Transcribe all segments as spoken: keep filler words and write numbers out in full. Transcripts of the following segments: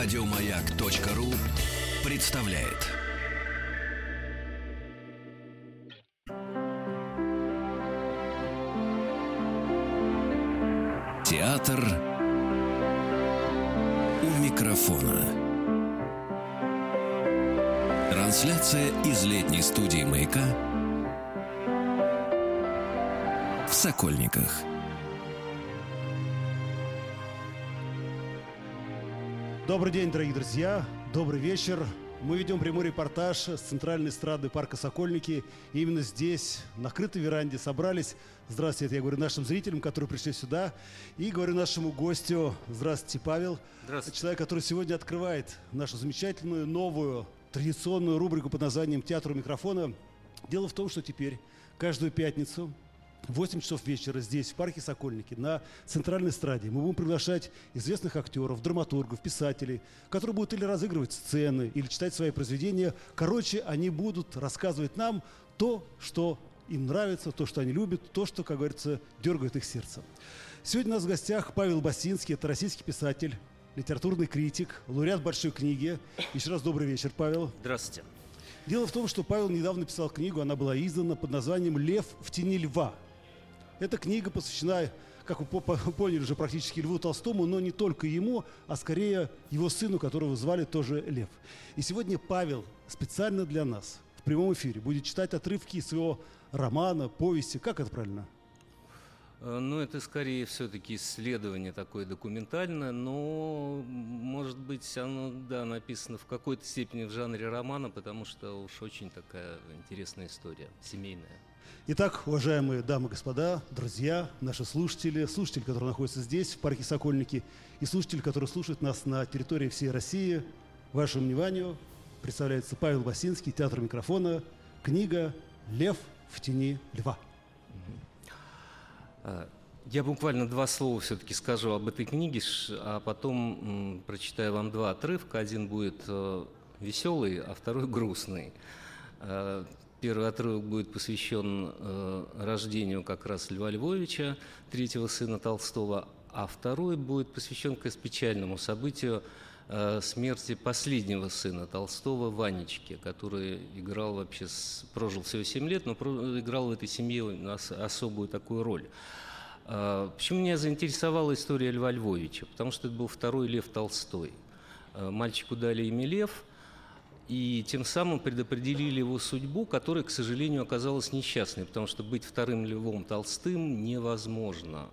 Радиомаяк.ру представляет. Театр у микрофона. Трансляция из летней студии «Маяка» в Сокольниках. Добрый день, дорогие друзья. Добрый вечер. Мы ведем прямой репортаж с центральной эстрады парка Сокольники. И именно здесь, на крытой веранде, собрались. Здравствуйте, это я говорю нашим зрителям, которые пришли сюда. И говорю нашему гостю. Здравствуйте, Павел. Здравствуйте. Человек, который сегодня открывает нашу замечательную, новую, традиционную рубрику под названием «Театр у микрофона». Дело в том, что теперь каждую пятницу в восемь часов вечера здесь, в парке Сокольники, на центральной эстраде, мы будем приглашать известных актеров, драматургов, писателей, которые будут или разыгрывать сцены, или читать свои произведения. Короче, они будут рассказывать нам то, что им нравится, то, что они любят, то, что, как говорится, дергает их сердце. Сегодня у нас в гостях Павел Басинский, это российский писатель, литературный критик, лауреат большой книги. Еще раз добрый вечер, Павел. Здравствуйте. Дело в том, что Павел недавно писал книгу, она была издана под названием «Лев в тени льва». Эта книга посвящена, как вы поняли, уже практически Льву Толстому, но не только ему, а скорее его сыну, которого звали тоже Лев. И сегодня Павел специально для нас в прямом эфире будет читать отрывки из своего романа, повести. Как это правильно? Ну, это скорее все-таки исследование такое документальное, но, может быть, оно, да, написано в какой-то степени в жанре романа, потому что уж очень такая интересная история, семейная. Итак, уважаемые дамы и господа, друзья, наши слушатели, слушатели, которые находятся здесь, в парке Сокольники, и слушатели, которые слушают нас на территории всей России, вашему вниманию представляется Павел Басинский, театр микрофона, книга «Лев в тени льва». Я буквально два слова все-таки скажу об этой книге, а потом прочитаю вам два отрывка. Один будет веселый, а второй грустный. Первый отрывок будет посвящен э, рождению как раз Льва Львовича, третьего сына Толстого, а второй будет посвящен к печальному событию э, смерти последнего сына Толстого, Ванечки, который играл вообще, с, прожил всего семь лет, но про, играл в этой семье ос, особую такую роль. Э, почему меня заинтересовала история Льва Львовича? Потому что это был второй Лев Толстой. Э, мальчику дали имя Лев, и тем самым предопределили его судьбу, которая, к сожалению, оказалась несчастной, потому что быть вторым Львом Толстым невозможно.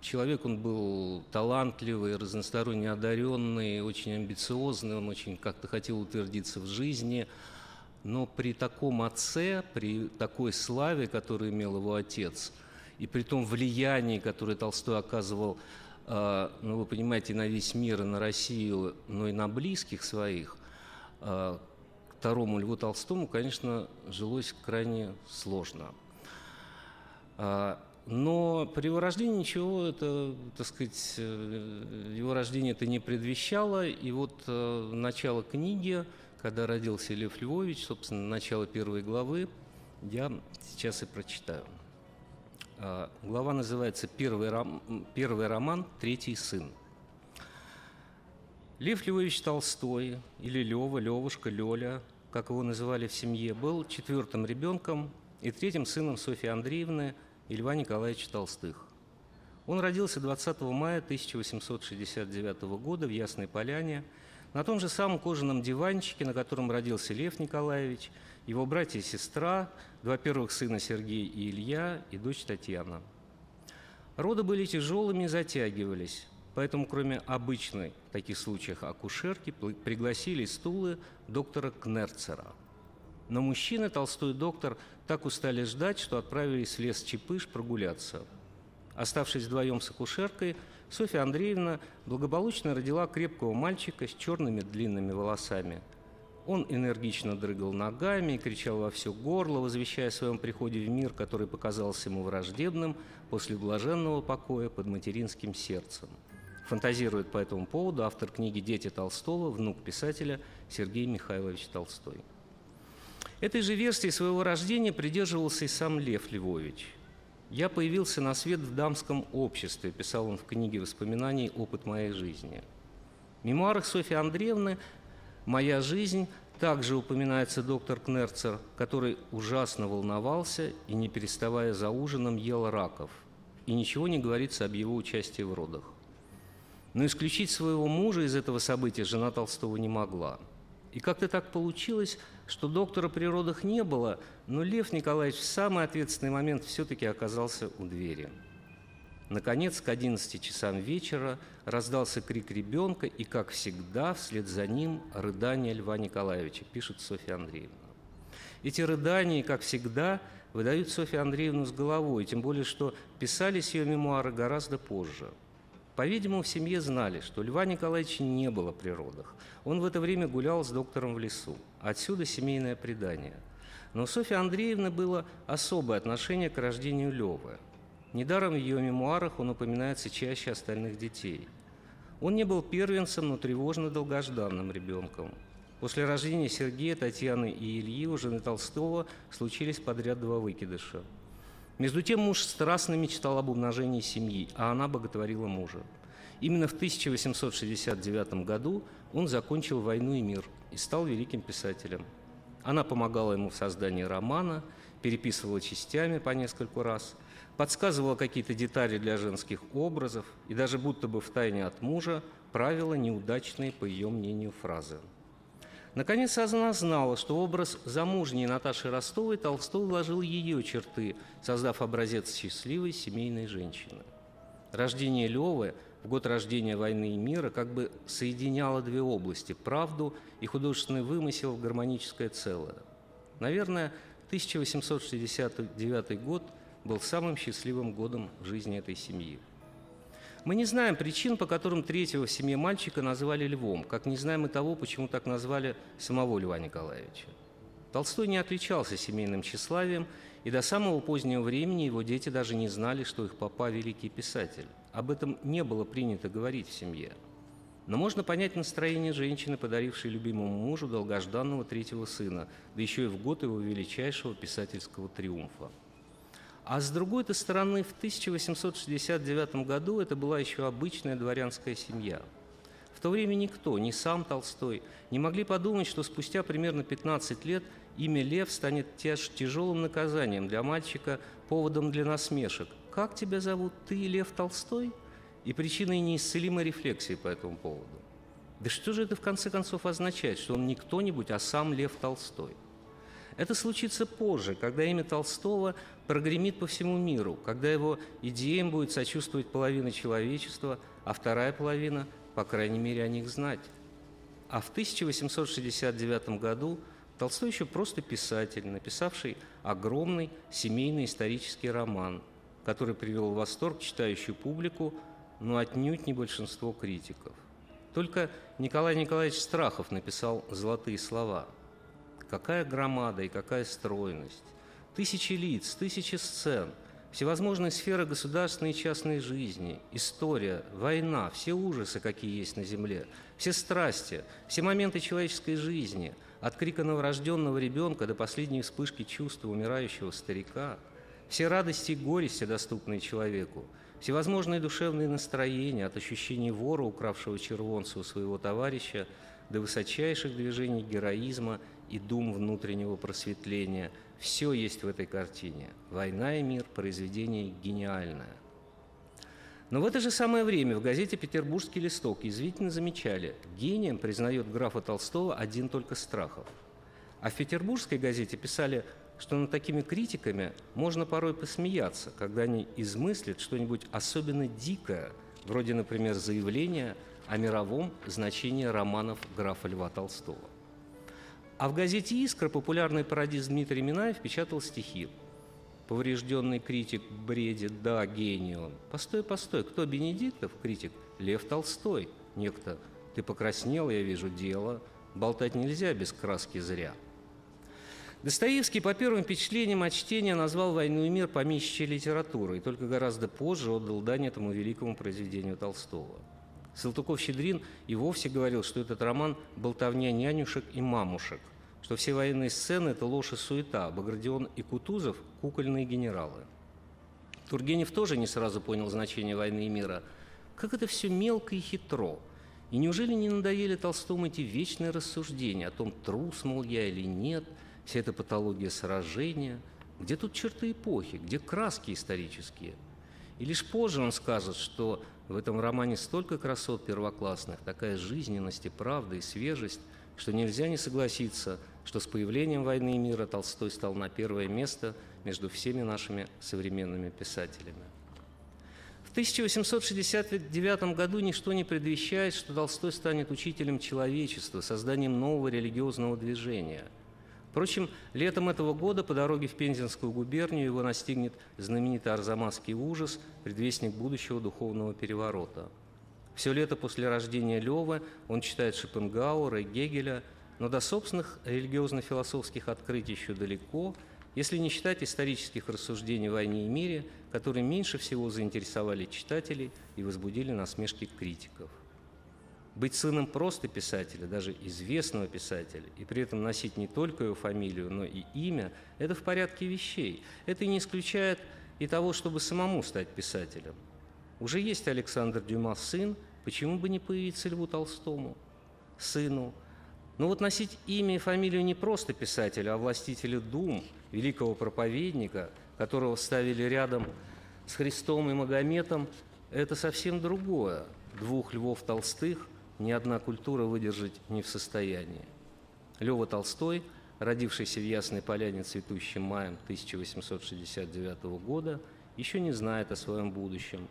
Человек, он был талантливый, разносторонне одаренный, очень амбициозный, он очень как-то хотел утвердиться в жизни. Но при таком отце, при такой славе, которую имел его отец, и при том влиянии, которое Толстой оказывал, ну, вы понимаете, на весь мир, и на Россию, но и на близких своих, второму Льву Толстому, конечно, жилось крайне сложно. Но при его рождении ничего, это, так сказать, его рождение это не предвещало. И вот начало книги, когда родился Лев Львович, собственно, начало первой главы, я сейчас и прочитаю. Глава называется «Первый ром... «Первый роман. Третий сын». Лев Львович Толстой, или Лёва, Лёвушка, Лёля, как его называли в семье, был четвертым ребенком и третьим сыном Софьи Андреевны и Льва Николаевича Толстых. Он родился двадцатого мая тысяча восемьсот шестьдесят девятого года в Ясной Поляне, на том же самом кожаном диванчике, на котором родился Лев Николаевич, его братья и сестра, два первых сына Сергей и Илья и дочь Татьяна. Роды были тяжелыми и затягивались, поэтому кроме обычной в таких случаях акушерки пригласили стулы доктора Кнерцера. Но мужчины, Толстой и доктор, так устали ждать, что отправились в лес Чепыш прогуляться. Оставшись вдвоем с акушеркой, Софья Андреевна благополучно родила крепкого мальчика с черными длинными волосами. Он энергично дрыгал ногами и кричал во все горло, возвещая о своем приходе в мир, который показался ему враждебным после блаженного покоя под материнским сердцем. Фантазирует по этому поводу автор книги «Дети Толстого», внук писателя Сергей Михайлович Толстой. Этой же версии своего рождения придерживался и сам Лев Львович. «Я появился на свет в дамском обществе», – писал он в книге воспоминаний «Опыт моей жизни». В мемуарах Софьи Андреевны «Моя жизнь» также упоминается доктор Кнерцер, который ужасно волновался и, не переставая за ужином, ел раков. И ничего не говорится об его участии в родах. Но исключить своего мужа из этого события жена Толстого не могла. И как-то так получилось, что доктора при родах не было, но Лев Николаевич в самый ответственный момент все-таки оказался у двери. Наконец, к одиннадцати часам вечера раздался крик ребенка, и, как всегда, вслед за ним рыдания Льва Николаевича, пишет Софья Андреевна. Эти рыдания, как всегда, выдают Софью Андреевну с головой, тем более, что писались ее мемуары гораздо позже. По-видимому, в семье знали, что Льва Николаевича не было при родах. Он в это время гулял с доктором в лесу. Отсюда семейное предание. Но у Софьи Андреевны было особое отношение к рождению Лёвы. Недаром в ее мемуарах он упоминается чаще остальных детей. Он не был первенцем, но тревожно долгожданным ребенком. После рождения Сергея, Татьяны и Ильи у жены Толстого случились подряд два выкидыша. Между тем муж страстно мечтал об умножении семьи, а она боготворила мужа. Именно в тысяча восемьсот шестьдесят девятом году он закончил «Войну и мир» и стал великим писателем. Она помогала ему в создании романа, переписывала частями по нескольку раз, подсказывала какие-то детали для женских образов и даже будто бы втайне от мужа правила неудачные, по ее мнению, фразы. Наконец, она знала, что образ замужней Наташи Ростовой Толстой вложил ее черты, создав образец счастливой семейной женщины. Рождение Левы в год рождения «Войны и мира» как бы соединяло две области – правду и художественный вымысел в гармоническое целое. Наверное, тысяча восемьсот шестьдесят девятый год был самым счастливым годом в жизни этой семьи. Мы не знаем причин, по которым третьего в семье мальчика назвали Львом, как не знаем и того, почему так назвали самого Льва Николаевича. Толстой не отличался семейным тщеславием, и до самого позднего времени его дети даже не знали, что их папа – великий писатель. Об этом не было принято говорить в семье. Но можно понять настроение женщины, подарившей любимому мужу долгожданного третьего сына, да еще и в год его величайшего писательского триумфа. А с другой-то стороны, в тысяча восемьсот шестьдесят девятом году это была еще обычная дворянская семья. В то время никто, ни сам Толстой, не могли подумать, что спустя примерно пятнадцать лет имя Лев станет тяжелым наказанием для мальчика, поводом для насмешек. «Как тебя зовут? Ты Лев Толстой?» И причиной неисцелимой рефлексии по этому поводу. Да что же это в конце концов означает, что он не кто-нибудь, а сам Лев Толстой? Это случится позже, когда имя Толстого прогремит по всему миру, когда его идеям будет сочувствовать половина человечества, а вторая половина, по крайней мере, о них знать. А в тысяча восемьсот шестьдесят девятом году Толстой еще просто писатель, написавший огромный семейный исторический роман, который привел в восторг читающую публику, но отнюдь не большинство критиков. Только Николай Николаевич Страхов написал «Золотые слова». Какая громада и какая стройность! Тысячи лиц, тысячи сцен, всевозможные сферы государственной и частной жизни, история, война, все ужасы, какие есть на земле, все страсти, все моменты человеческой жизни, от крика новорожденного ребенка до последней вспышки чувства умирающего старика, все радости и горести, доступные человеку, всевозможные душевные настроения, от ощущений вора, укравшего червонца у своего товарища, до высочайших движений героизма и дум внутреннего просветления. Все есть в этой картине. «Война и мир» – произведение гениальное. Но в это же самое время в газете «Петербургский листок» язвительно замечали – гением признает графа Толстого один только Страхов. А в «Петербургской газете» писали, что над такими критиками можно порой посмеяться, когда они измыслят что-нибудь особенно дикое, вроде, например, заявления о мировом значении романов графа Льва Толстого. А в газете «Искра» популярный пародист Дмитрий Минаев печатал стихи. Поврежденный критик бредит, да, гений он. Постой, постой, кто Бенедиктов? Критик. Лев Толстой. Некто. Ты покраснел, я вижу, дело. Болтать нельзя без краски зря. Достоевский по первым впечатлениям от чтения назвал «Войну и мир» помещичьей литературой, и только гораздо позже отдал дань этому великому произведению Толстого. Салтыков-Щедрин и вовсе говорил, что этот роман – болтовня нянюшек и мамушек, что все военные сцены – это ложь и суета, Багратион и Кутузов – кукольные генералы. Тургенев тоже не сразу понял значение «Войны и мира». Как это все мелко и хитро. И неужели не надоели Толстому эти вечные рассуждения о том, трус, мол, я или нет, вся эта патология сражения? Где тут черты эпохи, где краски исторические? И лишь позже он скажет, что в этом романе столько красот первоклассных, такая жизненность и правда, и свежесть, что нельзя не согласиться, что с появлением «Войны и мира» Толстой стал на первое место между всеми нашими современными писателями. В тысяча восемьсот шестьдесят девятом году ничто не предвещает, что Толстой станет учителем человечества, созданием нового религиозного движения. Впрочем, летом этого года по дороге в Пензенскую губернию его настигнет знаменитый арзамасский ужас, предвестник будущего духовного переворота. Все лето после рождения Лева он читает Шопенгауэра и Гегеля, но до собственных религиозно-философских открытий еще далеко, если не считать исторических рассуждений о «Войне и мире», которые меньше всего заинтересовали читателей и возбудили насмешки критиков. Быть сыном просто писателя, даже известного писателя, и при этом носить не только его фамилию, но и имя – это в порядке вещей. Это не исключает и того, чтобы самому стать писателем. Уже есть Александр Дюма сын, почему бы не появиться Льву Толстому, сыну? Но вот носить имя и фамилию не просто писателя, а властителя дум, великого проповедника, которого ставили рядом с Христом и Магометом, это совсем другое. Двух Львов Толстых ни одна культура выдержать не в состоянии. Лева Толстой, родившийся в Ясной Поляне цветущим маем тысяча восемьсот шестьдесят девятого года, еще не знает о своем будущем.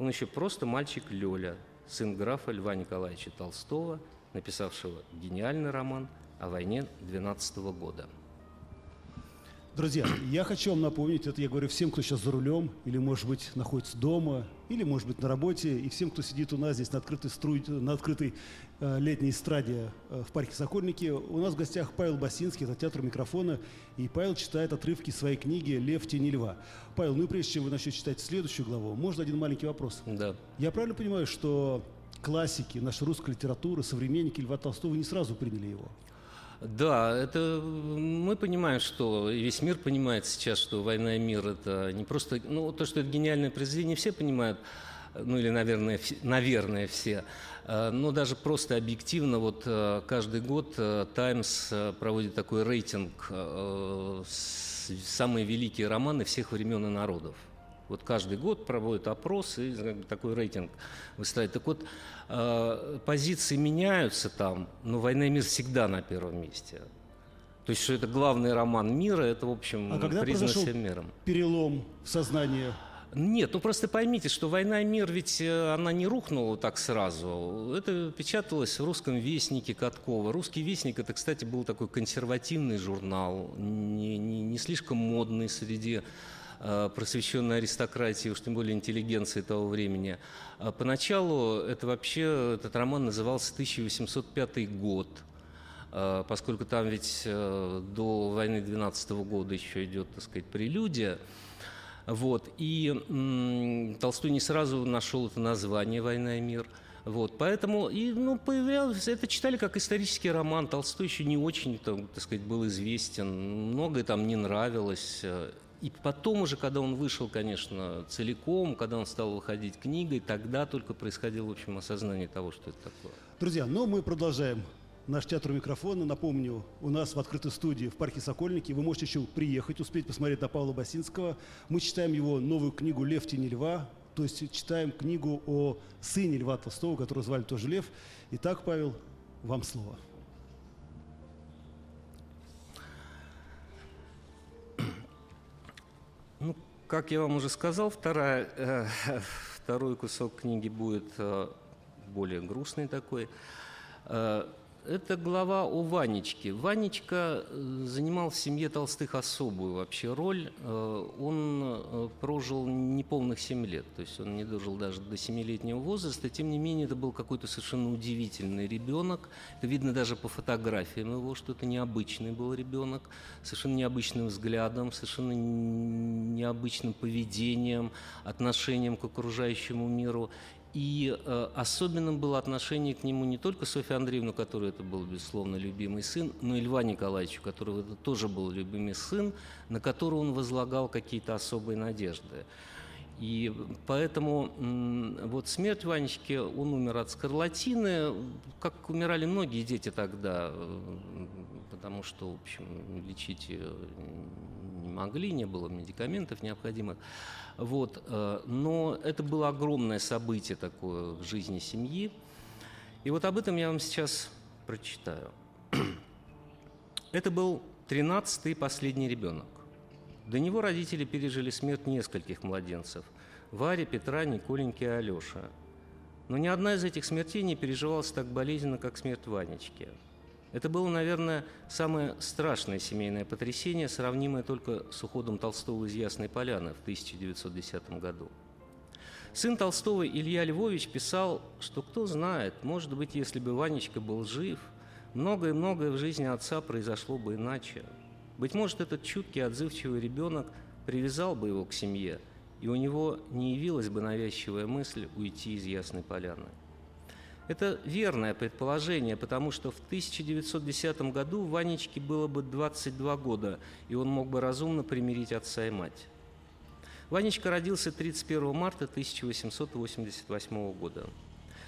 Он еще просто мальчик Лёля, сын графа Льва Николаевича Толстого, написавшего гениальный роман о войне двенадцатого года. Друзья, я хочу вам напомнить, это я говорю всем, кто сейчас за рулем, или, может быть, находится дома, или, может быть, на работе, и всем, кто сидит у нас здесь на открытой, струй, на открытой э, летней эстраде э, в парке Сокольники. У нас в гостях Павел Басинский, это «Театр у микрофона», и Павел читает отрывки своей книги «Лев в тени льва». Павел, ну и прежде чем вы начнете читать следующую главу, можно один маленький вопрос? Да. Я правильно понимаю, что классики нашей русской литературы, современники Льва Толстого не сразу приняли его? Да, это мы понимаем, что весь мир понимает сейчас, что «Война и мир» — это не просто... Ну, то, что это гениальное произведение, все понимают, ну или, наверное, наверное все. Но даже просто объективно, вот каждый год «Таймс» проводит такой рейтинг «Самые великие романы всех времен и народов». Вот каждый год проводят опрос и такой рейтинг выставляют. Так вот, э, позиции меняются там, но «Война и мир» всегда на первом месте. То есть, что это главный роман мира, это, в общем, а когда признано всем миром. Перелом в сознании? Нет, ну просто поймите, что «Война и мир» ведь она не рухнула так сразу. Это печаталось в «Русском вестнике» Каткова. «Русский вестник» — это, кстати, был такой консервативный журнал, не, не, не слишком модный среди... просвещенной аристократии, уж тем более интеллигенции того времени. Поначалу это вообще, этот роман назывался тысяча восемьсот пятый год, поскольку там ведь до войны двенадцатого года еще идет, так сказать, прелюдия. Вот. И м-м, Толстой не сразу нашел это название «Война и мир». Вот, поэтому и, ну, появлялось, это читали как исторический роман. Толстой еще не очень, там, так сказать, был известен, многое там не нравилось. И потом уже, когда он вышел, конечно, целиком, когда он стал выходить книгой, тогда только происходило, в общем, осознание того, что это такое. Друзья, ну мы продолжаем наш «Театр у микрофона». Напомню, у нас в открытой студии в парке Сокольники. Вы можете еще приехать, успеть посмотреть на Павла Басинского. Мы читаем его новую книгу «Лев в тени льва». То есть читаем книгу о сыне Льва Толстого, которого звали тоже Лев. Итак, Павел, вам слово. Ну, как я вам уже сказал, вторая, э, второй кусок книги будет э, более грустный такой. Э, это глава о Ванечке. Ванечка занимал в семье Толстых особую вообще роль. Э, он прожил неполных семь лет, то есть он не дожил даже до семилетнего возраста. Тем не менее, это был какой-то совершенно удивительный ребенок. Это видно даже по фотографиям его, что это необычный был ребенок, совершенно необычным взглядом, совершенно необычным поведением, отношением к окружающему миру. И э, особенным было отношение к нему не только Софья Андреевна, которой это был, безусловно, любимый сын, но и Льва Николаевича, которого это тоже был любимый сын, на которого он возлагал какие-то особые надежды. И поэтому вот смерть Ванечки, он умер от скарлатины, как умирали многие дети тогда, потому что, в общем, лечить не могли, не было медикаментов необходимых. Вот. Но это было огромное событие такое в жизни семьи. И вот об этом я вам сейчас прочитаю. Это был тринадцатый и последний ребенок. До него родители пережили смерть нескольких младенцев – Варя, Петра, Николеньки и Алёша. Но ни одна из этих смертей не переживалась так болезненно, как смерть Ванечки. Это было, наверное, самое страшное семейное потрясение, сравнимое только с уходом Толстого из Ясной Поляны в тысяча девятьсот десятом году. Сын Толстого Илья Львович писал, что кто знает, может быть, если бы Ванечка был жив, многое-многое в жизни отца произошло бы иначе. Быть может, этот чуткий, отзывчивый ребенок привязал бы его к семье, и у него не явилась бы навязчивая мысль уйти из Ясной Поляны. Это верное предположение, потому что в тысяча девятьсот десятом году Ванечке было бы двадцать два года, и он мог бы разумно примирить отца и мать. Ванечка родился тридцать первого марта тысяча восемьсот восемьдесят восьмого года.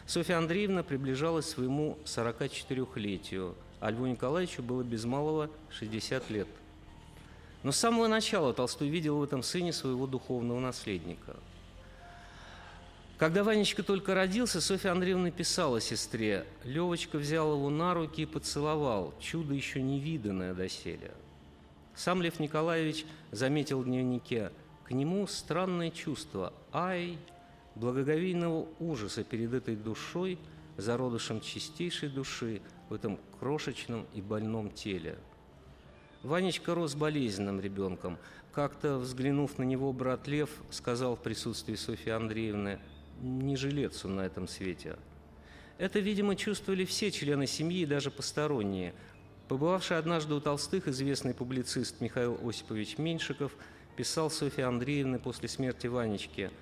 Софья Андреевна приближалась к своему сорокачетырехлетию, а Льву Николаевичу было без малого шестьдесят лет. Но с самого начала Толстой видел в этом сыне своего духовного наследника. Когда Ванечка только родился, Софья Андреевна писала сестре. Левочка взял его на руки и поцеловал. Чудо еще не виданное доселе. Сам Лев Николаевич заметил в дневнике. К нему странное чувство. Ай! Благоговейного ужаса перед этой душой, зародышем чистейшей души в этом крошечном и больном теле. Ванечка рос болезненным ребенком. Как-то, взглянув на него, брат Лев сказал в присутствии Софьи Андреевны, «Не жилец он на этом свете». Это, видимо, чувствовали все члены семьи и даже посторонние. Побывавший однажды у Толстых известный публицист Михаил Осипович Меньшиков писал Софье Андреевне после смерти Ванечки,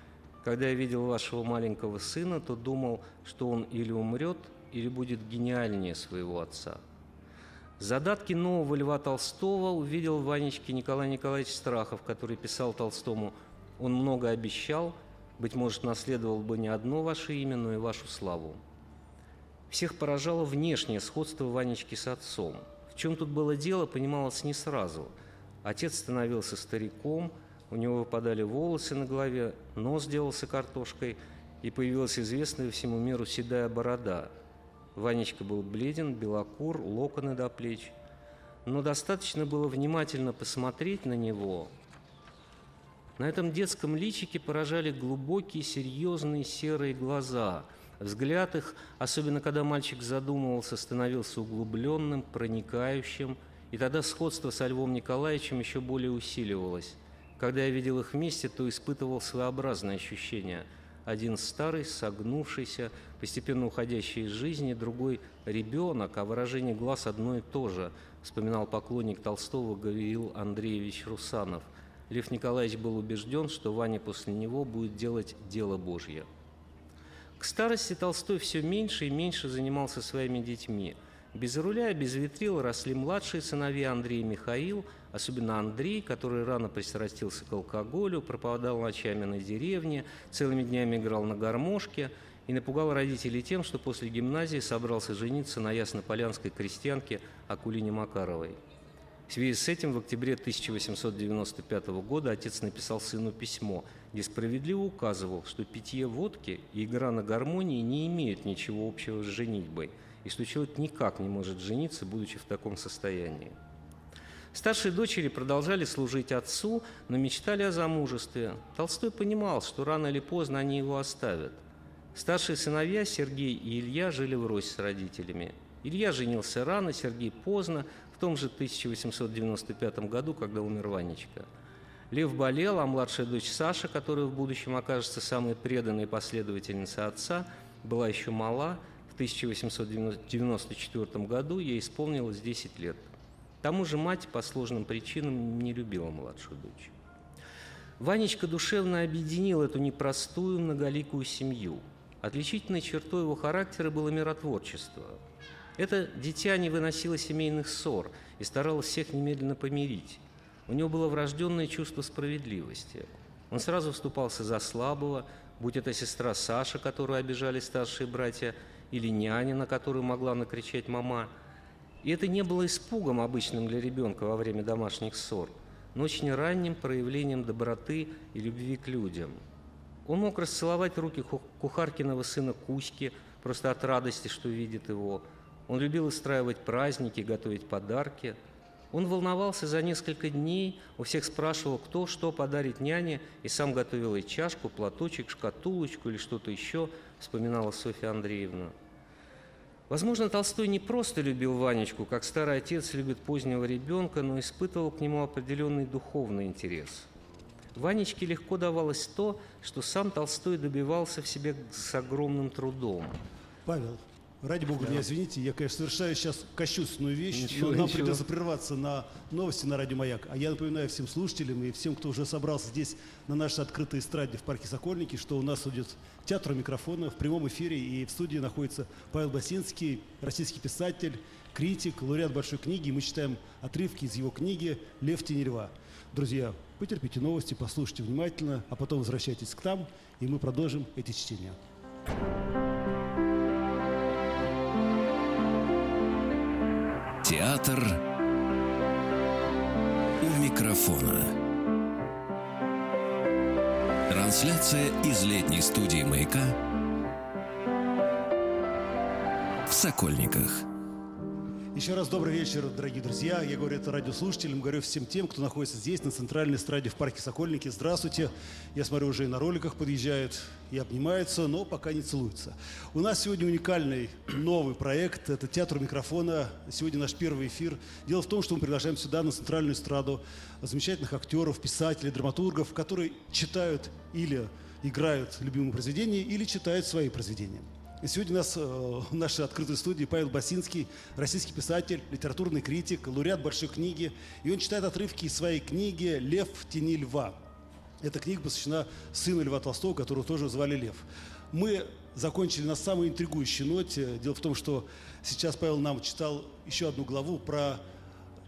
«Когда я видел вашего маленького сына, то думал, что он или умрет, или будет гениальнее своего отца». Задатки нового Льва Толстого увидел в Ванечке Николай Николаевич Страхов, который писал Толстому «Он много обещал, быть может, наследовал бы не одно ваше имя, но и вашу славу». Всех поражало внешнее сходство Ванечки с отцом. В чем тут было дело, понималось не сразу. Отец становился стариком, у него выпадали волосы на голове, нос делался картошкой, и появилась известная всему миру седая борода. Ванечка был бледен, белокур, локоны до плеч. Но достаточно было внимательно посмотреть на него. На этом детском личике поражали глубокие, серьезные серые глаза. Взгляд их, особенно когда мальчик задумывался, становился углубленным, проникающим. И тогда сходство со Львом Николаевичем еще более усиливалось. Когда я видел их вместе, то испытывал своеобразное ощущение – один старый, согнувшийся, постепенно уходящий из жизни, другой – ребенок, а выражение глаз одно и то же, вспоминал поклонник Толстого Гавриил Андреевич Русанов. Лев Николаевич был убежден, что Ваня после него будет делать дело Божье. К старости Толстой все меньше и меньше занимался своими детьми. Без руля, без ветрил росли младшие сыновья Андрей и Михаил, особенно Андрей, который рано пристрастился к алкоголю, пропадал ночами на деревне, целыми днями играл на гармошке и напугал родителей тем, что после гимназии собрался жениться на яснополянской крестьянке Акулине Макаровой. В связи с этим в октябре тысяча восемьсот девяносто пятого года отец написал сыну письмо, где справедливо указывал, что питье водки и игра на гармонии не имеют ничего общего с женитьбой, и что человек никак не может жениться, будучи в таком состоянии. Старшие дочери продолжали служить отцу, но мечтали о замужестве. Толстой понимал, что рано или поздно они его оставят. Старшие сыновья Сергей и Илья жили врозь с родителями. Илья женился рано, Сергей поздно, в том же тысяча восемьсот девяносто пятом году, когда умер Ванечка. Лев болел, а младшая дочь Саша, которая в будущем окажется самой преданной последовательницей отца, была еще мала. В тысяча восемьсот девяносто четвёртом году ей исполнилось десять лет. К тому же мать по сложным причинам не любила младшую дочь. Ванечка душевно объединил эту непростую многоликую семью. Отличительной чертой его характера было миротворчество. Это дитя не выносило семейных ссор и старалось всех немедленно помирить. У него было врожденное чувство справедливости. Он сразу вступался за слабого, будь это сестра Саша, которую обижали старшие братья, или няня, на которую могла накричать мама. И это не было испугом, обычным для ребенка во время домашних ссор, но очень ранним проявлением доброты и любви к людям. Он мог расцеловать руки кухаркиного сына Кузьки просто от радости, что видит его. Он любил устраивать праздники, готовить подарки. Он волновался за несколько дней, у всех спрашивал, кто что подарит няне, и сам готовил ей чашку, платочек, шкатулочку или что-то еще, вспоминала Софья Андреевна. Возможно, Толстой не просто любил Ванечку, как старый отец любит позднего ребенка, но испытывал к нему определенный духовный интерес. Ванечке легко давалось то, что сам Толстой добивался в себе с огромным трудом. Павел, ради бога, да. Меня извините, я, конечно, совершаю сейчас кощунственную вещь, ничего, но нам ничего. Придется прерваться на новости на Радио Маяк. А я напоминаю всем слушателям и всем, кто уже собрался здесь на нашей открытой эстраде в парке Сокольники, что у нас идет театр у микрофона в прямом эфире, и в студии находится Павел Басинский, российский писатель, критик, лауреат большой книги. И мы читаем отрывки из его книги «Лев в тени льва». Друзья, потерпите новости, послушайте внимательно, а потом возвращайтесь к нам, и мы продолжим эти чтения. Театр у микрофона. Трансляция из летней студии «Маяка» в Сокольниках. Еще раз добрый вечер, дорогие друзья. Я говорю это радиослушателям, говорю всем тем, кто находится здесь, на центральной эстраде в парке Сокольники. Здравствуйте. Я смотрю, уже и на роликах подъезжают и обнимаются, но пока не целуются. У нас сегодня уникальный новый проект. Это театр у микрофона. Сегодня наш первый эфир. Дело в том, что мы приглашаем сюда, на центральную эстраду, замечательных актеров, писателей, драматургов, которые читают или играют любимые произведения, или читают свои произведения. И сегодня у нас э, в нашей открытой студии Павел Басинский, российский писатель, литературный критик, лауреат большой книги. И он читает отрывки из своей книги «Лев в тени льва». Эта книга посвящена сыну Льва Толстого, которого тоже звали Лев. Мы закончили на самой интригующей ноте. Дело в том, что сейчас Павел нам читал еще одну главу про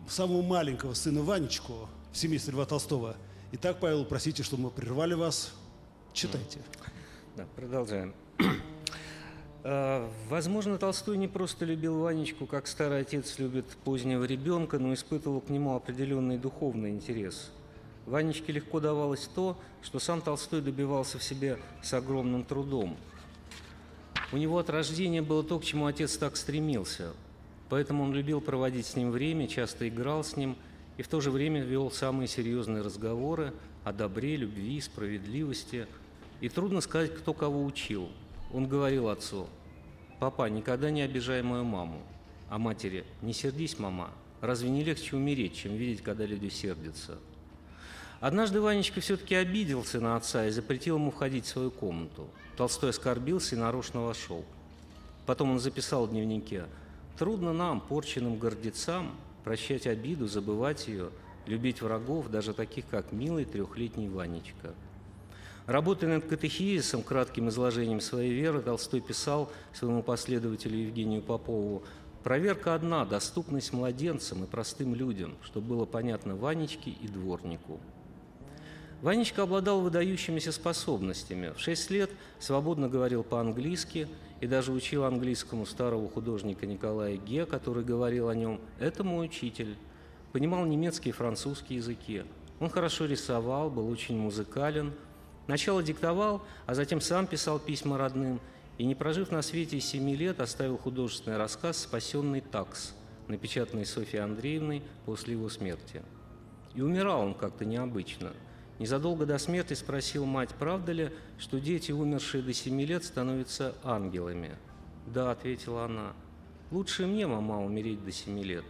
самого маленького сына Ванечку в семействе Льва Толстого. Итак, Павел, простите, что мы прервали вас. Читайте. Да, продолжаем. Возможно, Толстой не просто любил Ванечку, как старый отец любит позднего ребенка, но испытывал к нему определенный духовный интерес. Ванечке легко давалось то, что сам Толстой добивался в себе с огромным трудом. У него от рождения было то, к чему отец так стремился. Поэтому он любил проводить с ним время, часто играл с ним и в то же время вел самые серьезные разговоры о добре, любви, справедливости. И трудно сказать, кто кого учил. Он говорил отцу: «Папа, никогда не обижай мою маму». А матери: «Не сердись, мама. Разве не легче умереть, чем видеть, когда люди сердятся?» Однажды Ванечка все-таки обиделся на отца и запретил ему входить в свою комнату. Толстой оскорбился и нарочно вошел. Потом он записал в дневнике: «Трудно нам, порченным гордецам, прощать обиду, забывать ее, любить врагов, даже таких, как милый трехлетний Ванечка». Работая над катехизисом, кратким изложением своей веры, Толстой писал своему последователю Евгению Попову: «Проверка одна – доступность младенцам и простым людям, чтобы было понятно Ванечке и дворнику». Ванечка обладал выдающимися способностями. В шесть лет свободно говорил по-английски и даже учил английскому старого художника Николая Ге, который говорил о нем: «Это мой учитель». Понимал немецкий и французский языки. Он хорошо рисовал, был очень музыкален. Сначала диктовал, а затем сам писал письма родным и, не прожив на свете семи лет, оставил художественный рассказ «Спасенный такс», напечатанный Софьей Андреевной после его смерти. И умирал он как-то необычно. Незадолго до смерти спросил мать: «Правда ли, что дети, умершие до семи лет, становятся ангелами?» «Да», — ответила она, — «лучше мне, мама, умереть до семи лет».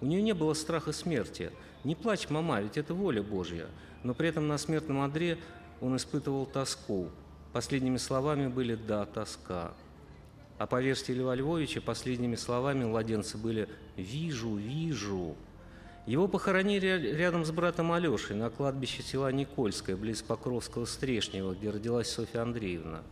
У нее не было страха смерти. «Не плачь, мама, ведь это воля Божья», но при этом на смертном одре он испытывал тоску. Последними словами были «да, тоска». А по версии Льва Львовича последними словами младенца были «вижу, вижу». Его похоронили рядом с братом Алешей на кладбище села Никольское, близ Покровского Стрешнего, где родилась Софья Андреевна.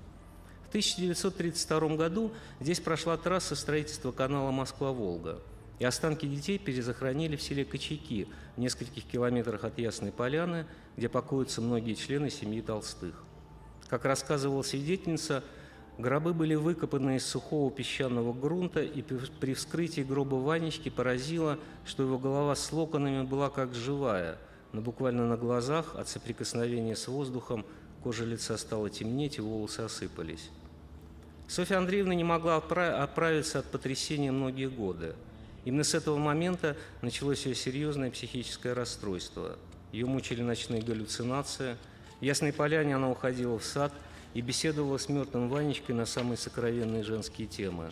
В тысяча девятьсот тридцать втором году здесь прошла трасса строительства канала Москва-Волга. и останки детей перезахоронили в селе Кочаки, в нескольких километрах от Ясной Поляны, где покоятся многие члены семьи Толстых. Как рассказывала свидетельница, гробы были выкопаны из сухого песчаного грунта, и при вскрытии гроба Ванечки поразило, что его голова с локонами была как живая, но буквально на глазах от соприкосновения с воздухом кожа лица стала темнеть, и волосы осыпались. Софья Андреевна не могла оправиться от потрясения многие годы. Именно с этого момента началось ее серьезное психическое расстройство. Ее мучили ночные галлюцинации. В Ясной Поляне она уходила в сад и беседовала с мертвым Ванечкой на самые сокровенные женские темы.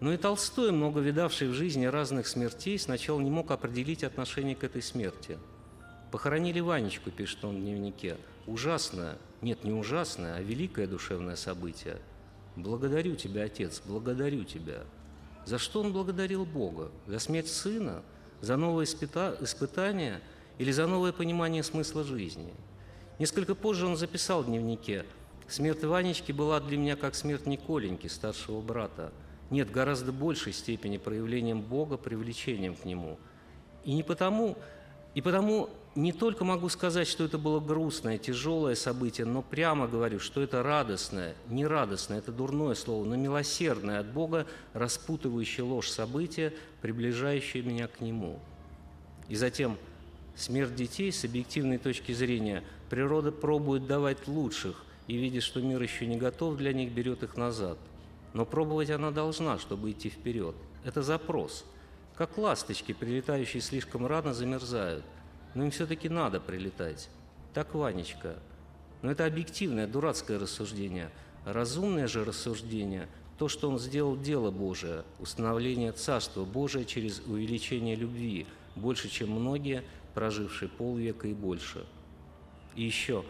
Но и Толстой, много видавший в жизни разных смертей, сначала не мог определить отношение к этой смерти. «Похоронили Ванечку», — пишет он в дневнике, — «ужасное, нет, не ужасное, а великое душевное событие. Благодарю тебя, отец, благодарю тебя». За что он благодарил Бога? За смерть сына? За новое испытание? Или за новое понимание смысла жизни? Несколько позже он записал в дневнике: «Смерть Ванечки была для меня как смерть Николеньки, старшего брата. Нет, гораздо большей степени проявлением Бога, привлечением к нему. И не потому, и потому не только могу сказать, что это было грустное, тяжелое событие, но прямо говорю, что это радостное, не радостное, это дурное слово, но милосердное от Бога, распутывающее ложь события, приближающее меня к нему». И затем: «Смерть детей, с объективной точки зрения, природа пробует давать лучших, и, видя, что мир еще не готов для них, берет их назад. Но пробовать она должна, чтобы идти вперед. Это запрос. Как ласточки, прилетающие слишком рано, замерзают. Но им все-таки надо прилетать. Так Ванечка». Но это объективное, дурацкое рассуждение. Разумное же рассуждение – то, что он сделал дело Божие, установление Царства Божия через увеличение любви, больше, чем многие, прожившие полвека и больше. И еще: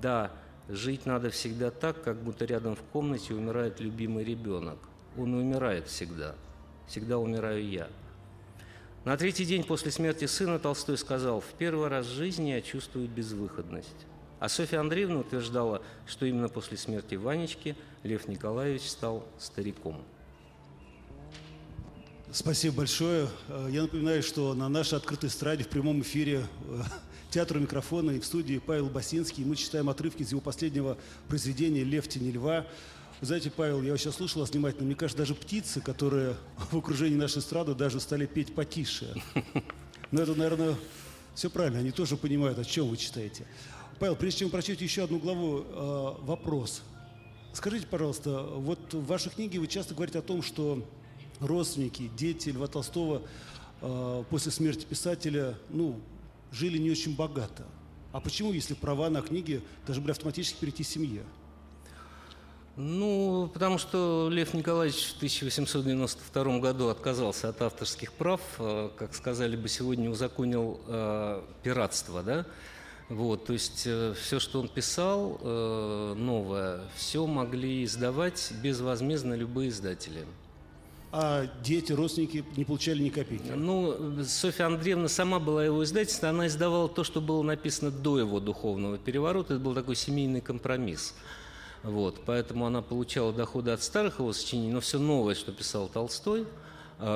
«Да, жить надо всегда так, как будто рядом в комнате умирает любимый ребенок. Он умирает всегда. Всегда умираю я». На третий день после смерти сына Толстой сказал: «В первый раз в жизни я чувствую безвыходность». А Софья Андреевна утверждала, что именно после смерти Ванечки Лев Николаевич стал стариком. Спасибо большое. Я напоминаю, что на нашей открытой стране в прямом эфире «Театр у микрофона» и в студии Павел Басинский. Мы читаем отрывки из его последнего произведения «Лев в тени льва». Вы знаете, Павел, я сейчас слушал вас внимательно. Мне кажется, даже птицы, которые в окружении нашей эстрады, даже стали петь потише. Но это, наверное, все правильно. Они тоже понимают, о чем вы читаете. Павел, прежде чем прочесть еще одну главу, э, вопрос. Скажите, пожалуйста, вот в вашей книге вы часто говорите о том, что родственники, дети Льва Толстого э, после смерти писателя, ну, жили не очень богато. А почему, если права на книги должны были автоматически перейти семье? Ну, потому что Лев Николаевич в тысяча восемьсот девяносто втором году отказался от авторских прав, э, как сказали бы сегодня, узаконил э, пиратство, да? Вот, то есть э, все, что он писал, э, новое, все могли издавать безвозмездно любые издатели. А дети, родственники не получали ни копейки? Ну, Софья Андреевна сама была его издательницей, она издавала то, что было написано до его духовного переворота, это был такой семейный компромисс. Вот, поэтому она получала доходы от старых его сочинений, но все новое, что писал Толстой,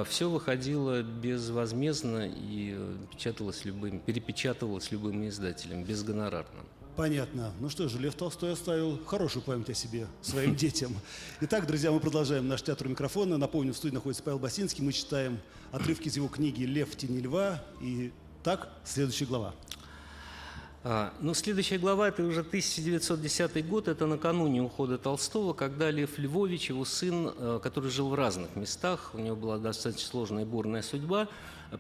все выходило безвозмездно и печаталось любым, перепечатывалось любым издателем, безгонорарным. Понятно. Ну что же, Лев Толстой оставил хорошую память о себе, своим детям. Итак, друзья, мы продолжаем наш театр у микрофона. Напомню, в студии находится Павел Басинский. Мы читаем отрывки из его книги «Лев в тени льва». И так, следующая глава. А, ну, следующая глава – это уже тысяча девятьсот десятый год, это накануне ухода Толстого, когда Лев Львович, его сын, который жил в разных местах, у него была достаточно сложная и бурная судьба,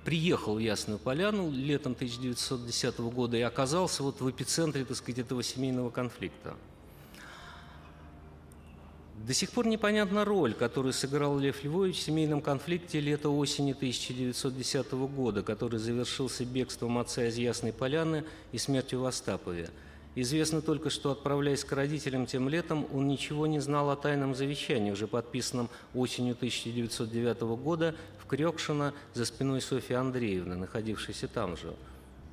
приехал в Ясную Поляну летом тысяча девятьсот десятого года и оказался вот в эпицентре, так сказать, этого семейного конфликта. До сих пор непонятна роль, которую сыграл Лев Львович в семейном конфликте лета-осени тысяча девятьсот десятого года, который завершился бегством отца из Ясной Поляны и смертью в Остапове. Известно только, что, отправляясь к родителям тем летом, он ничего не знал о тайном завещании, уже подписанном осенью тысяча девятьсот девятого года в Крёкшино за спиной Софьи Андреевны, находившейся там же.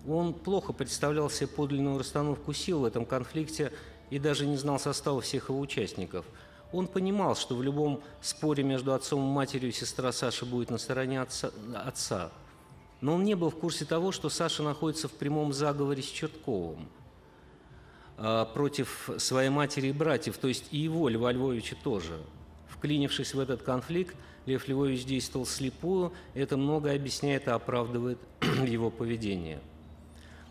Он плохо представлял себе подлинную расстановку сил в этом конфликте и даже не знал состава всех его участников. Он понимал, что в любом споре между отцом и матерью сестра Саши будет на стороне отца, отца. Но он не был в курсе того, что Саша находится в прямом заговоре с Чертковым э, против своей матери и братьев, то есть и его, Льва Львовича, тоже. Вклинившись в этот конфликт, Лев Львович действовал слепую, это многое объясняет и оправдывает его поведение.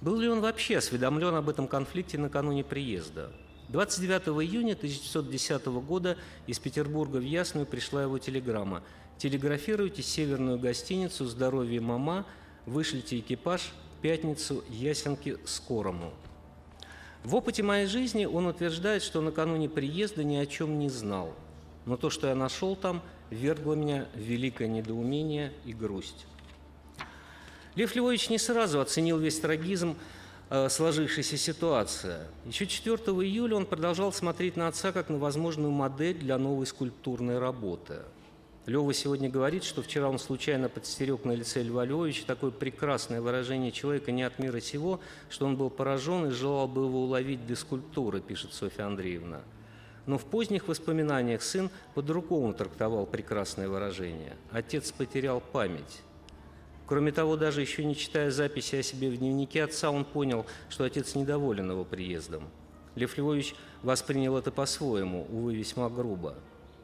Был ли он вообще осведомлен об этом конфликте накануне приезда? двадцать девятого июня тысяча девятьсот десятого года из Петербурга в Ясную пришла его телеграмма. «Телеграфируйте северную гостиницу «Здоровье, мама», вышлите экипаж, пятницу, Ясенки, скорому». В «Опыте моей жизни» он утверждает, что накануне приезда ни о чем не знал. Но то, что я нашел там, ввергло меня в великое недоумение и грусть. Лев Львович не сразу оценил весь трагизм сложившейся ситуации. Еще четвёртого июля он продолжал смотреть на отца как на возможную модель для новой скульптурной работы. Лева сегодня говорит, что вчера он случайно подстерег на лице Льва Львовича такое прекрасное выражение человека не от мира сего, что он был поражен и желал бы его уловить для скульптуры, пишет Софья Андреевна. Но в поздних воспоминаниях сын по-другому трактовал прекрасное выражение. Отец потерял память. Кроме того, даже еще не читая записи о себе в дневнике отца, он понял, что отец недоволен его приездом. Лев Львович воспринял это по-своему, увы, весьма грубо.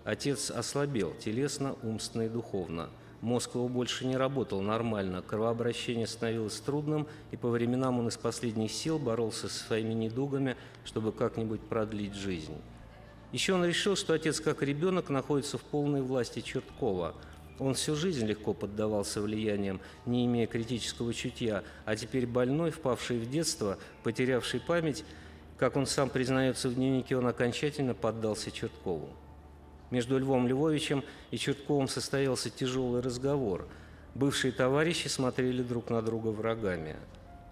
Отец ослабел телесно, умственно и духовно. Мозг его больше не работал нормально, кровообращение становилось трудным, и по временам он из последних сил боролся со своими недугами, чтобы как-нибудь продлить жизнь. Еще он решил, что отец, как ребенок, находится в полной власти Черткова. Он всю жизнь легко поддавался влияниям, не имея критического чутья, а теперь больной, впавший в детство, потерявший память, как он сам признается в дневнике, он окончательно поддался Черткову. Между Львом Львовичем и Чертковым состоялся тяжелый разговор. Бывшие товарищи смотрели друг на друга врагами.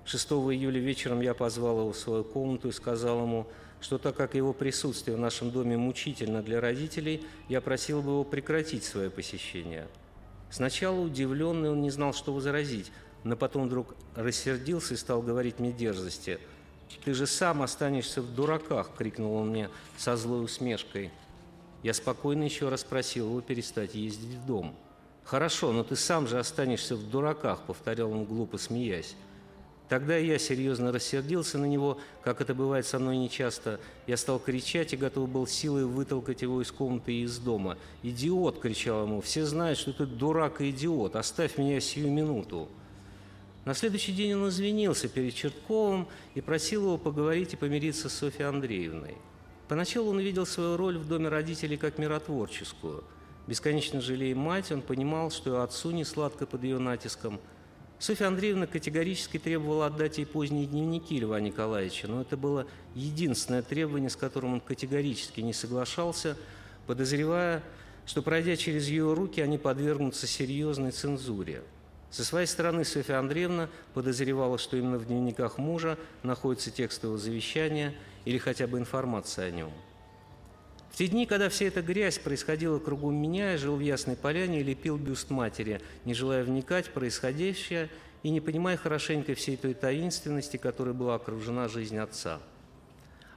шестого июля вечером я позвал его в свою комнату и сказал ему, что так как его присутствие в нашем доме мучительно для родителей, я просил бы его прекратить свое посещение. Сначала удивленный, он не знал, что возразить, но потом вдруг рассердился и стал говорить мне дерзости. «Ты же сам останешься в дураках!» – крикнул он мне со злой усмешкой. Я спокойно еще раз просил его перестать ездить в дом. «Хорошо, но ты сам же останешься в дураках!» – повторял он, глупо смеясь. Тогда я серьезно рассердился на него, как это бывает со мной нечасто. Я стал кричать и готов был силой вытолкать его из комнаты и из дома. «Идиот!» – кричал ему. «Все знают, что ты дурак и идиот. Оставь меня сию минуту!» На следующий день он извинился перед Чертковым и просил его поговорить и помириться с Софьей Андреевной. Поначалу он видел свою роль в доме родителей как миротворческую. Бесконечно жалея мать, он понимал, что и отцу не сладко под ее натиском. Софья Андреевна категорически требовала отдать ей поздние дневники Льва Николаевича, но это было единственное требование, с которым он категорически не соглашался, подозревая, что, пройдя через ее руки, они подвергнутся серьезной цензуре. Со своей стороны, Софья Андреевна подозревала, что именно в дневниках мужа находится текст его завещания или хотя бы информация о нем. В те дни, когда вся эта грязь происходила кругом меня, я жил в Ясной Поляне и лепил бюст матери, не желая вникать в происходящее и не понимая хорошенько всей той таинственности, которой была окружена жизнь отца.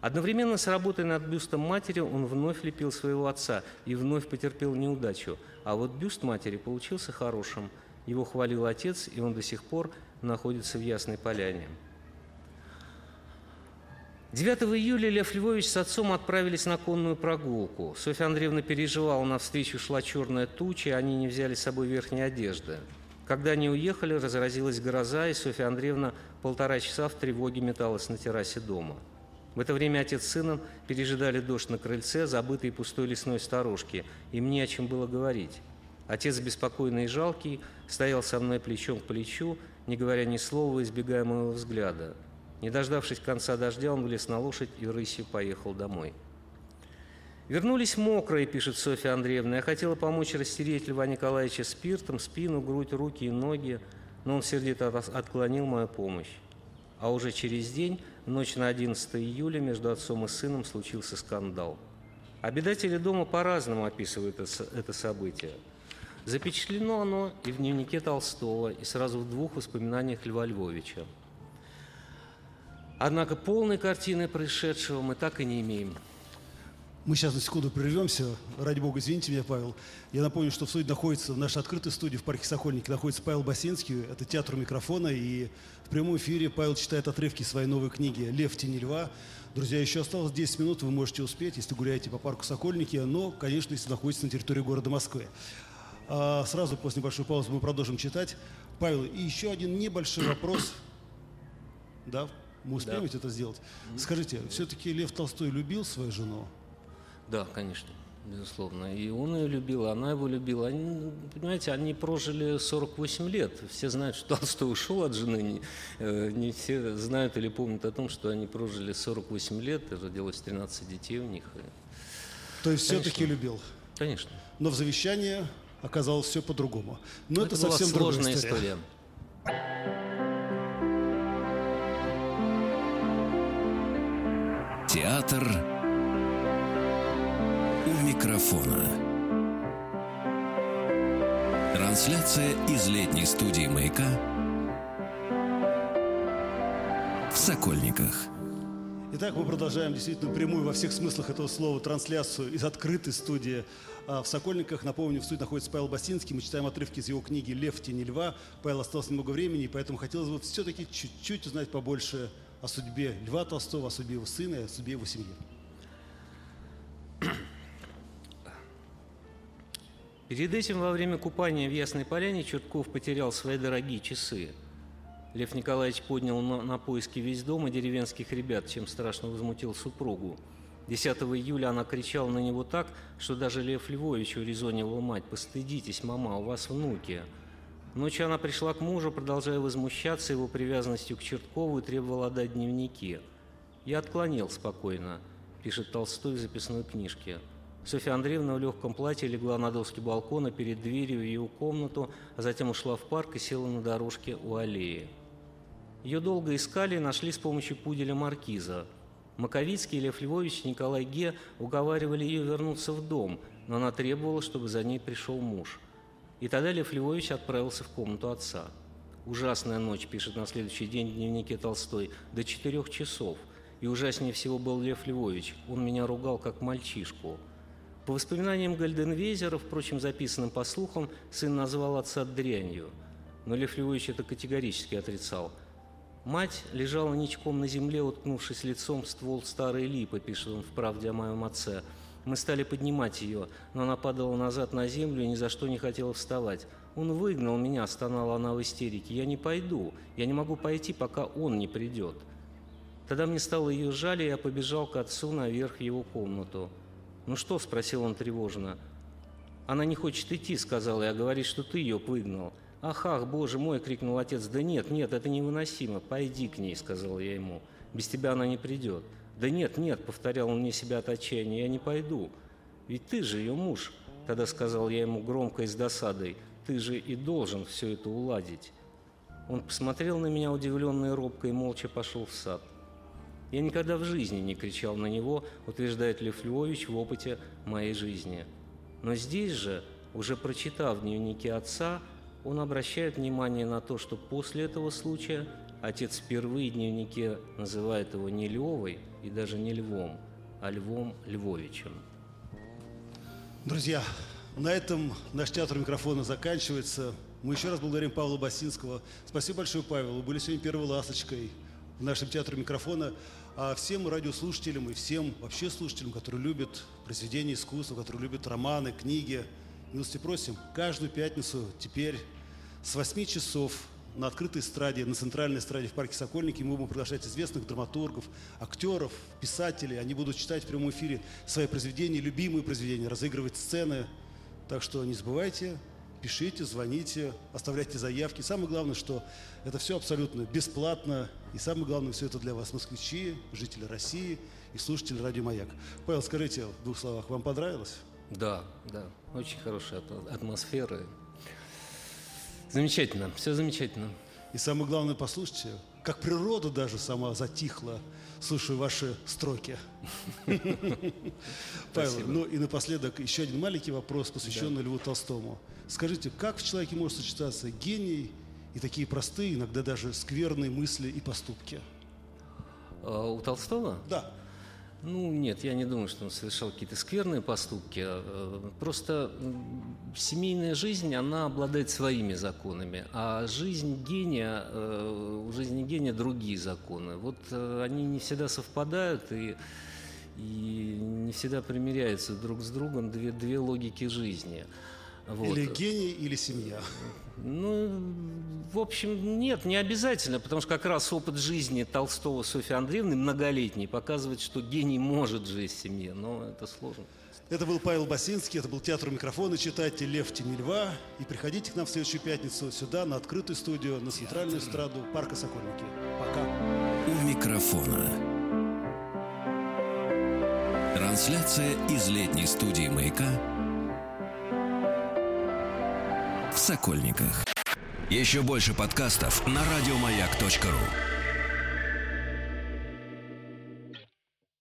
Одновременно с работой над бюстом матери он вновь лепил своего отца и вновь потерпел неудачу. А вот бюст матери получился хорошим. Его хвалил отец, и он до сих пор находится в Ясной Поляне. девятого июля Лев Львович с отцом отправились на конную прогулку. Софья Андреевна переживала, навстречу шла черная туча, и они не взяли с собой верхней одежды. Когда они уехали, разразилась гроза, и Софья Андреевна полтора часа в тревоге металась на террасе дома. В это время отец с сыном пережидали дождь на крыльце, забытой пустой лесной сторожки. Им не о чем было говорить. Отец, беспокойный и жалкий, стоял со мной плечом к плечу, не говоря ни слова, избегая моего взгляда. Не дождавшись конца дождя, он влез на лошадь и рысью поехал домой. «Вернулись мокрые», – пишет Софья Андреевна. «Я хотела помочь растереть Льва Николаевича спиртом, спину, грудь, руки и ноги, но он сердито отклонил мою помощь». А уже через день, в ночь на одиннадцатое июля, между отцом и сыном случился скандал. Обитатели дома по-разному описывают это событие. Запечатлено оно и в дневнике Толстого, и сразу в двух воспоминаниях Льва Львовича. Однако полной картины происшедшего мы так и не имеем. Мы сейчас на секунду прервемся. Ради бога, извините меня, Павел. Я напомню, что в студии находится, в нашей открытой студии в парке Сокольники находится Павел Басинский. Это театр у микрофона. И в прямом эфире Павел читает отрывки своей новой книги «Лев в тени льва». Друзья, еще осталось десять минут. Вы можете успеть, если гуляете по парку Сокольники. Но, конечно, если находитесь на территории города Москвы. А сразу после небольшой паузы мы продолжим читать. Павел, и еще один небольшой вопрос. Да, мы успеем да. это сделать? Скажите, все-таки Лев Толстой любил свою жену? Да, конечно, безусловно. И он ее любил, она его любила. Они, понимаете, они прожили сорок восемь лет. Все знают, что Толстой ушел от жены. Не, не все знают или помнят о том, что они прожили сорок восемь лет, и родилось тринадцать детей у них. То есть конечно, все-таки любил? Конечно. Но в завещании оказалось все по-другому. Но это, это совсем была сложная другая история. история. Театр микрофона. Трансляция из летней студии «Маяка» в Сокольниках. Итак, мы продолжаем действительно прямую во всех смыслах этого слова трансляцию из открытой студии в Сокольниках. Напомню, в студии находится Павел Басинский. Мы читаем отрывки из его книги «Лев в тени льва». Павел, осталось немного времени, поэтому хотелось бы все-таки чуть-чуть узнать побольше о судьбе Льва Толстого, о судьбе его сына и о судьбе его семьи. Перед этим во время купания в Ясной Поляне Чертков потерял свои дорогие часы. Лев Николаевич поднял на поиски весь дом и деревенских ребят, чем страшно возмутил супругу. десятого июля она кричала на него так, что даже Лев Львович урезонивал мать: «Постыдитесь, мама, у вас внуки». Ночью она пришла к мужу, продолжая возмущаться его привязанностью к Черткову, и требовала отдать дневники. «Я отклонил спокойно», – пишет Толстой в записной книжке. Софья Андреевна в легком платье легла на доски балкона перед дверью в ее комнату, а затем ушла в парк и села на дорожке у аллеи. Ее долго искали и нашли с помощью пуделя Маркиза. Маковицкий, Лев Львович, Николай Ге уговаривали ее вернуться в дом, но она требовала, чтобы за ней пришел муж. И тогда Лев Львович отправился в комнату отца. «Ужасная ночь», – пишет на следующий день в дневнике Толстой, – «до четырех часов. И ужаснее всего был Лев Львович. Он меня ругал, как мальчишку». По воспоминаниям Гальденвезера, впрочем, записанным по слухам, сын назвал отца дрянью. Но Лев Львович это категорически отрицал. «Мать лежала ничком на земле, уткнувшись лицом в ствол старой липы», – пишет он в «Правде о моем отце». «Мы стали поднимать ее, но она падала назад на землю и ни за что не хотела вставать. Он выгнал меня», – стонала она в истерике. «Я не пойду, я не могу пойти, пока он не придет». Тогда мне стало ее жаль, и я побежал к отцу наверх в его комнату. «Ну что?» – спросил он тревожно. «Она не хочет идти», – сказала я, – «говорит, что ты ее выгнал». «Ах, ах, боже мой!» – крикнул отец. «Да нет, нет, это невыносимо. Пойди к ней», – сказал я ему. «Без тебя она не придет». «Да нет, нет», – повторял он мне себя от отчаяния, – «я не пойду». «Ведь ты же ее муж», – тогда сказал я ему громко и с досадой, – «ты же и должен все это уладить». Он посмотрел на меня удивленно и робко и молча пошел в сад. «Я никогда в жизни не кричал на него», утверждает Лев Львович в «Опыте моей жизни». Но здесь же, уже прочитав дневники отца, он обращает внимание на то, что после этого случая отец впервые в дневнике называет его не Левой и даже не Львом, а Львом Львовичем. Друзья, на этом наш театр микрофона заканчивается. Мы еще раз благодарим Павла Басинского. Спасибо большое, Павел. Вы были сегодня первой ласточкой в нашем театре микрофона. А всем радиослушателям и всем вообще слушателям, которые любят произведения искусства, которые любят романы, книги, милости просим, каждую пятницу теперь с восьми часов на открытой эстраде, на центральной эстраде в парке Сокольники мы будем приглашать известных драматургов, актеров, писателей. Они будут читать в прямом эфире свои произведения, любимые произведения, разыгрывать сцены. Так что не забывайте, пишите, звоните, оставляйте заявки. Самое главное, что это все абсолютно бесплатно. И самое главное, все это для вас, москвичи, жители России и слушатели «Радио Маяк». Павел, скажите в двух словах, вам понравилось? Да, да. Очень хорошая атмосфера. Замечательно, все замечательно. И самое главное, послушайте, как природа даже сама затихла, слушаю ваши строки. Павел, ну и напоследок еще один маленький вопрос, посвященный Льву Толстому. Скажите, как в человеке может сочетаться гений и такие простые, иногда даже скверные мысли и поступки? У Толстого? Да. Ну, нет, я не думаю, что он совершал какие-то скверные поступки. Просто семейная жизнь, она обладает своими законами, а жизнь гения, у жизни гения другие законы. Вот они не всегда совпадают, и, и не всегда примиряются друг с другом две, две логики жизни. Вот. Или гений, или семья. Ну, в общем, нет, не обязательно, потому что как раз опыт жизни Толстого Софьи Андреевны многолетний показывает, что гений может жить в семье, но это сложно. Это был Павел Басинский, это был «Театр у микрофона». Читайте «Лев в тени льва» и приходите к нам в следующую пятницу сюда, на открытую студию, на центральную эстраду парка Сокольники. Пока. У микрофона. Трансляция из летней студии «Маяка» в Сокольниках. Еще больше подкастов на радиомаяк точка ру.